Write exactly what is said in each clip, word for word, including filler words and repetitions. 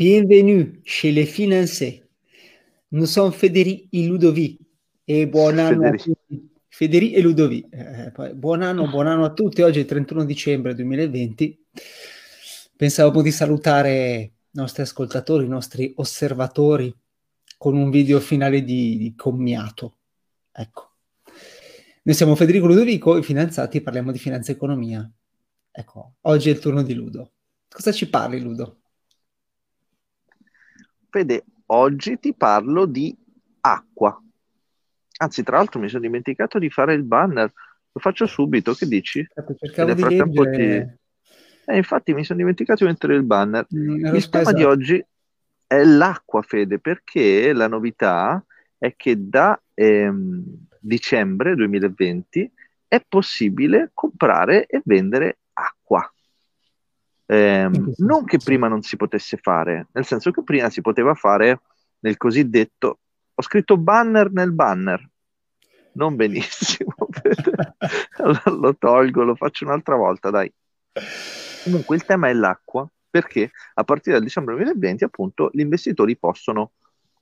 Bienvenue chez les financiers. Nous sommes Federico e Ludovico e buon anno Federico. a tutti. Federico e Ludovico. Eh, buon anno, buon anno a tutti. Oggi è il trentuno dicembre duemilaventi. Pensavamo di salutare i nostri ascoltatori, i nostri osservatori con un video finale di, di commiato. Ecco. Noi siamo Federico e Ludovico e finanziati, parliamo di finanza e economia. Ecco, oggi è il turno di Ludo. Cosa ci parli, Ludo? Fede, oggi ti parlo di acqua. Anzi, tra l'altro mi sono dimenticato di fare il banner. Lo faccio subito, che dici? Cercavo di leggere. Ti... Eh, infatti mi sono dimenticato di mettere il banner. Mm, il tema di oggi è l'acqua, Fede, perché la novità è che da ehm, dicembre duemilaventi è possibile comprare e vendere acqua. Eh, non che prima non si potesse fare, nel senso che prima si poteva fare nel cosiddetto, ho scritto banner nel banner, non benissimo, allora lo tolgo, lo faccio un'altra volta, dai. Comunque il tema è l'acqua, perché a partire dal dicembre duemilaventi appunto gli investitori possono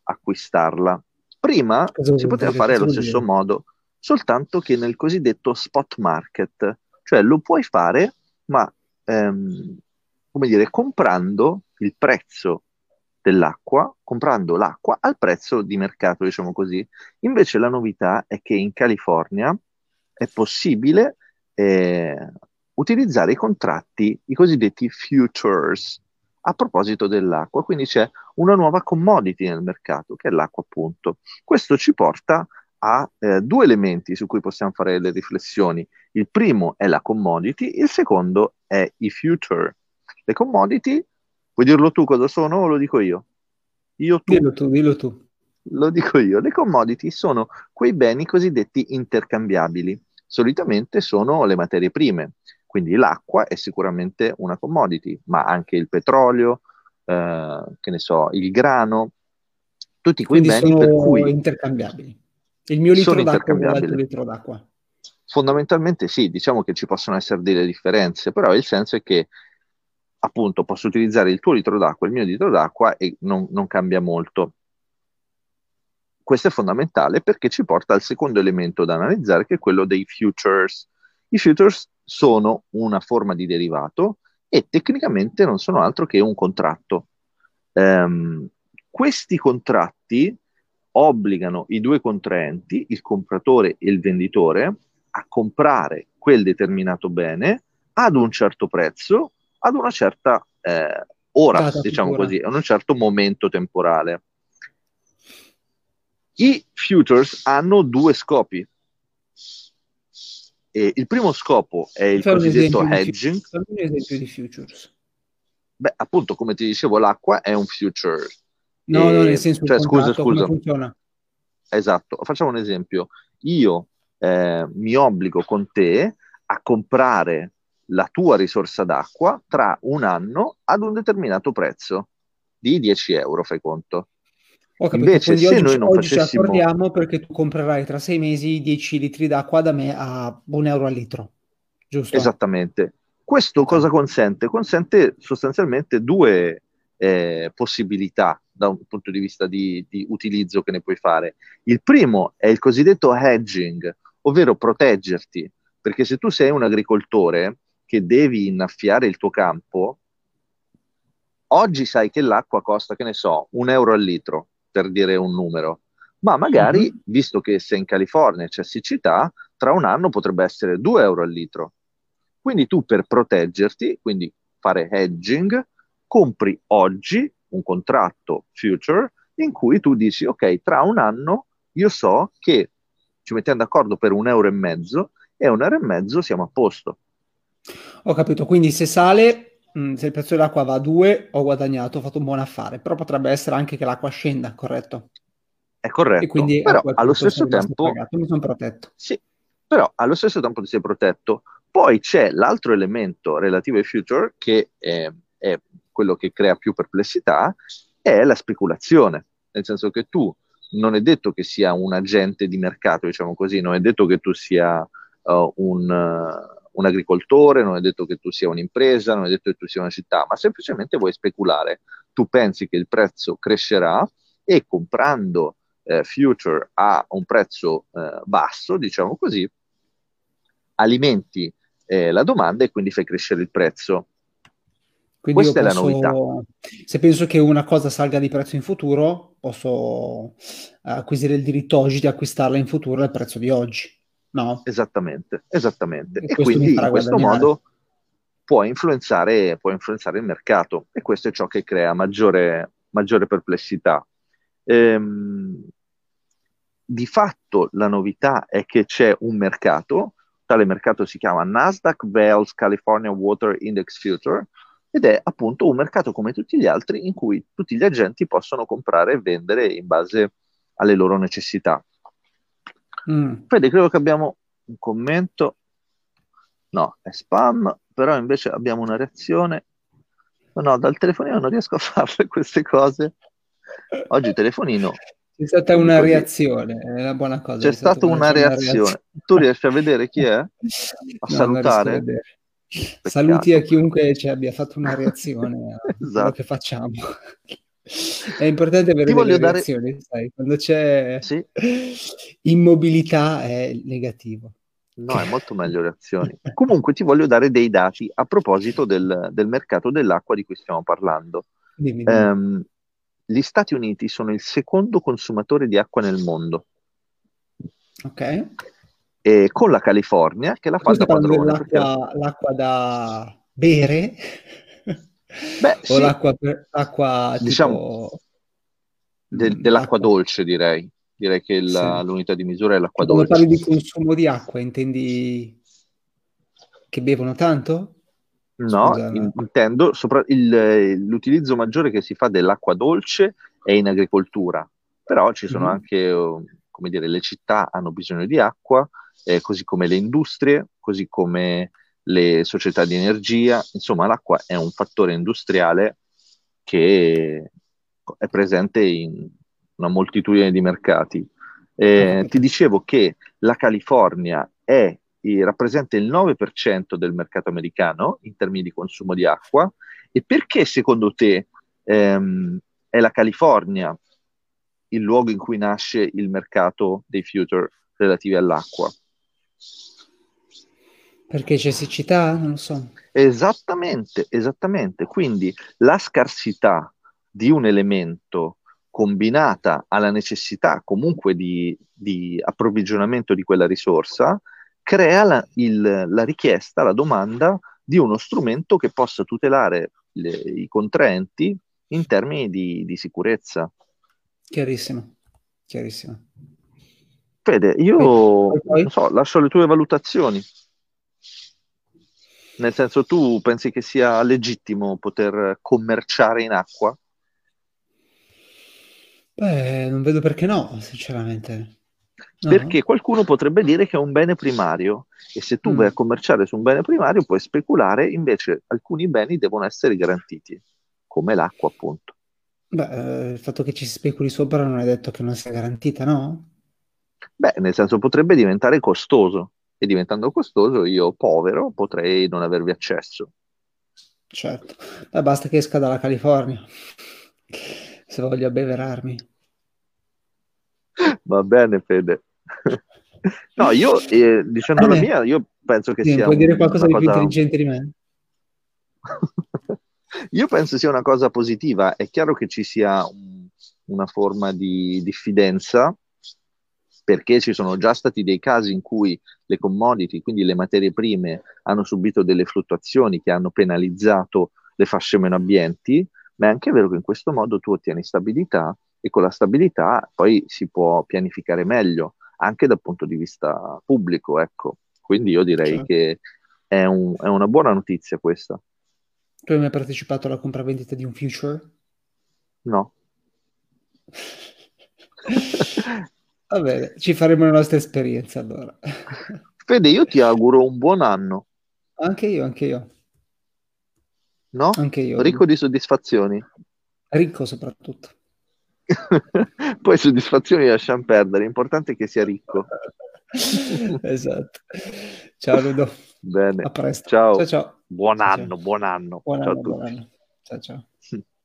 acquistarla. Prima cosa si poteva fare allo stesso modo, soltanto che nel cosiddetto spot market, cioè lo puoi fare ma ehm, come dire, comprando il prezzo dell'acqua, comprando l'acqua al prezzo di mercato, diciamo così. Invece la novità è che in California è possibile eh, utilizzare i contratti, i cosiddetti futures, a proposito dell'acqua. Quindi c'è una nuova commodity nel mercato, che è l'acqua appunto. Questo ci porta a eh, due elementi su cui possiamo fare le riflessioni. Il primo è la commodity, il secondo è i future. Le commodity, vuoi dirlo tu cosa sono o lo dico io? Io tu. Dillo tu, dillo tu. Lo dico io. Le commodity sono quei beni cosiddetti intercambiabili. Solitamente sono le materie prime, quindi l'acqua è sicuramente una commodity, ma anche il petrolio, eh, che ne so, il grano, tutti quei quindi beni sono per cui intercambiabili. Il mio litro d'acqua con l'altro litro d'acqua. Fondamentalmente sì, diciamo che ci possono essere delle differenze, però il senso è che appunto posso utilizzare il tuo litro d'acqua, il mio litro d'acqua e non, non cambia molto. Questo è fondamentale perché ci porta al secondo elemento da analizzare, che è quello dei futures. I futures sono una forma di derivato e tecnicamente non sono altro che un contratto. Ehm, questi contratti obbligano i due contraenti, il compratore e il venditore, a comprare quel determinato bene ad un certo prezzo, ad una certa eh, ora, Data diciamo figura. così, ad un certo momento temporale. I futures hanno due scopi. E il primo scopo è il cosiddetto hedging. Fammi un esempio di futures. Beh, appunto, come ti dicevo, l'acqua è un future. No, e, no, nel senso cioè, scusa, scusa. Come funziona? Esatto, facciamo un esempio. Io eh, mi obbligo con te a comprare la tua risorsa d'acqua tra un anno ad un determinato prezzo di dieci euro, fai conto. Ho capito. Invece quindi se oggi, noi non oggi facessimo... ci accordiamo perché tu comprerai tra sei mesi dieci litri d'acqua da me a un euro al litro, giusto? Esattamente. Questo cosa consente? Consente sostanzialmente due eh, possibilità da un punto di vista di, di utilizzo che ne puoi fare. Il primo è il cosiddetto hedging, ovvero proteggerti, perché se tu sei un agricoltore che devi innaffiare il tuo campo, oggi sai che l'acqua costa, che ne so, un euro al litro, per dire un numero, ma magari, mm-hmm. visto che sei in California e c'è siccità, tra un anno potrebbe essere due euro al litro. Quindi tu per proteggerti, quindi fare hedging, compri oggi un contratto future in cui tu dici, ok, tra un anno io so che ci mettiamo d'accordo per un euro e mezzo e un euro e mezzo siamo a posto. Ho capito, quindi se sale, mh, se il prezzo dell'acqua va a due, ho guadagnato, ho fatto un buon affare, però potrebbe essere anche che l'acqua scenda, corretto? È corretto, e quindi però allo stesso tempo mi sono protetto. Sì, però allo stesso tempo ti sei protetto. Poi c'è l'altro elemento relativo ai future che è, è quello che crea più perplessità, è la speculazione, nel senso che tu non è detto che sia un agente di mercato, diciamo così, non è detto che tu sia uh, un... Uh, un agricoltore, non è detto che tu sia un'impresa, non è detto che tu sia una città, ma semplicemente vuoi speculare. Tu pensi che il prezzo crescerà e comprando eh, future a un prezzo eh, basso, diciamo così, alimenti eh, la domanda e quindi fai crescere il prezzo. Quindi questa io penso, è la novità. Se penso che una cosa salga di prezzo in futuro, posso acquisire il diritto oggi di acquistarla in futuro al prezzo di oggi, no? Esattamente, esattamente. E, e quindi in questo modo può influenzare, può influenzare il mercato, e questo è ciò che crea maggiore, maggiore perplessità. Ehm, di fatto la novità è che c'è un mercato, tale mercato si chiama Nasdaq Vels California Water Index Future, ed è appunto un mercato come tutti gli altri in cui tutti gli agenti possono comprare e vendere in base alle loro necessità. Mm. Fede, credo che abbiamo un commento, no, è spam, però invece abbiamo una reazione. No, no, dal telefonino non riesco a farle queste cose. Oggi telefonino. C'è stata una così. Reazione, è una buona cosa. C'è, c'è stata, stata una, una reazione. reazione. Tu riesci a vedere chi è? A no, salutare? Peccato. Saluti a chiunque ci abbia fatto una reazione a esatto. quello che facciamo. È importante avere delle reazioni, dare... sai, quando c'è sì. immobilità è negativo. No, è molto meglio reazioni. Comunque ti voglio dare dei dati a proposito del, del mercato dell'acqua di cui stiamo parlando. Dimmi, dimmi. Um, gli Stati Uniti sono il secondo consumatore di acqua nel mondo. Ok. E con la California che la fa da padrone. L'acqua, perché... l'acqua da bere? Beh, o sì. l'acqua, per, acqua tipo... diciamo del, dell'acqua l'acqua. dolce, direi. Direi che la, sì. l'unità di misura è l'acqua dolce. Quando parli di consumo di acqua, intendi che bevono tanto? No, Scusa, in, no. intendo sopra, il, l'utilizzo maggiore che si fa dell'acqua dolce è in agricoltura, però ci sono mm. anche, come dire, le città hanno bisogno di acqua, Eh, così come le industrie, così come le società di energia. Insomma, l'acqua è un fattore industriale che è presente in una moltitudine di mercati. Eh, ti dicevo che la California è, rappresenta il nove per cento del mercato americano in termini di consumo di acqua. E perché secondo te ehm, è la California il luogo in cui nasce il mercato dei future relativi all'acqua? Perché c'è siccità? Non lo so. Esattamente, esattamente. Quindi la scarsità di un elemento combinata alla necessità comunque di, di approvvigionamento di quella risorsa crea la, il, la richiesta, la domanda di uno strumento che possa tutelare le, i contraenti in termini di, di sicurezza. Chiarissimo, chiarissimo. Fede, io poi, poi. non so, lascio le tue valutazioni. Nel senso, tu pensi che sia legittimo poter commerciare in acqua? Beh, non vedo perché no, sinceramente. No. Perché qualcuno potrebbe dire che è un bene primario, e se tu mm. vai a commerciare su un bene primario puoi speculare, invece alcuni beni devono essere garantiti, come l'acqua appunto. Beh, il fatto che ci si speculi sopra non è detto che non sia garantita, no? Beh, nel senso, potrebbe diventare costoso, e diventando costoso io, povero, potrei non avervi accesso. Certo, beh, basta che esca dalla California se voglio abbeverarmi. Va bene, Fede. No, io, eh, dicendo eh, la mia, io penso che sì, sia... Puoi dire qualcosa di più cosa... intelligente di me? Io penso sia una cosa positiva. È chiaro che ci sia un, una forma di diffidenza, perché ci sono già stati dei casi in cui le commodity, quindi le materie prime, hanno subito delle fluttuazioni che hanno penalizzato le fasce meno abbienti, ma è anche vero che in questo modo tu ottieni stabilità, e con la stabilità poi si può pianificare meglio, anche dal punto di vista pubblico, ecco. Quindi io direi certo. che è, un, è una buona notizia questa. Tu hai mai partecipato alla compravendita di un future? No. Va bene, ci faremo la nostra esperienza allora. Fede, io ti auguro un buon anno. Anche io, anche io. No? Anche io. Ricco di soddisfazioni. Ricco soprattutto. Poi soddisfazioni lasciamo perdere, l'importante è che sia ricco. Esatto. Ciao Ludo. Bene. A presto. Ciao. Ciao, ciao. Buon anno, ciao. Buon anno. Buon ciao anno, a tutti. Buon anno. Ciao ciao.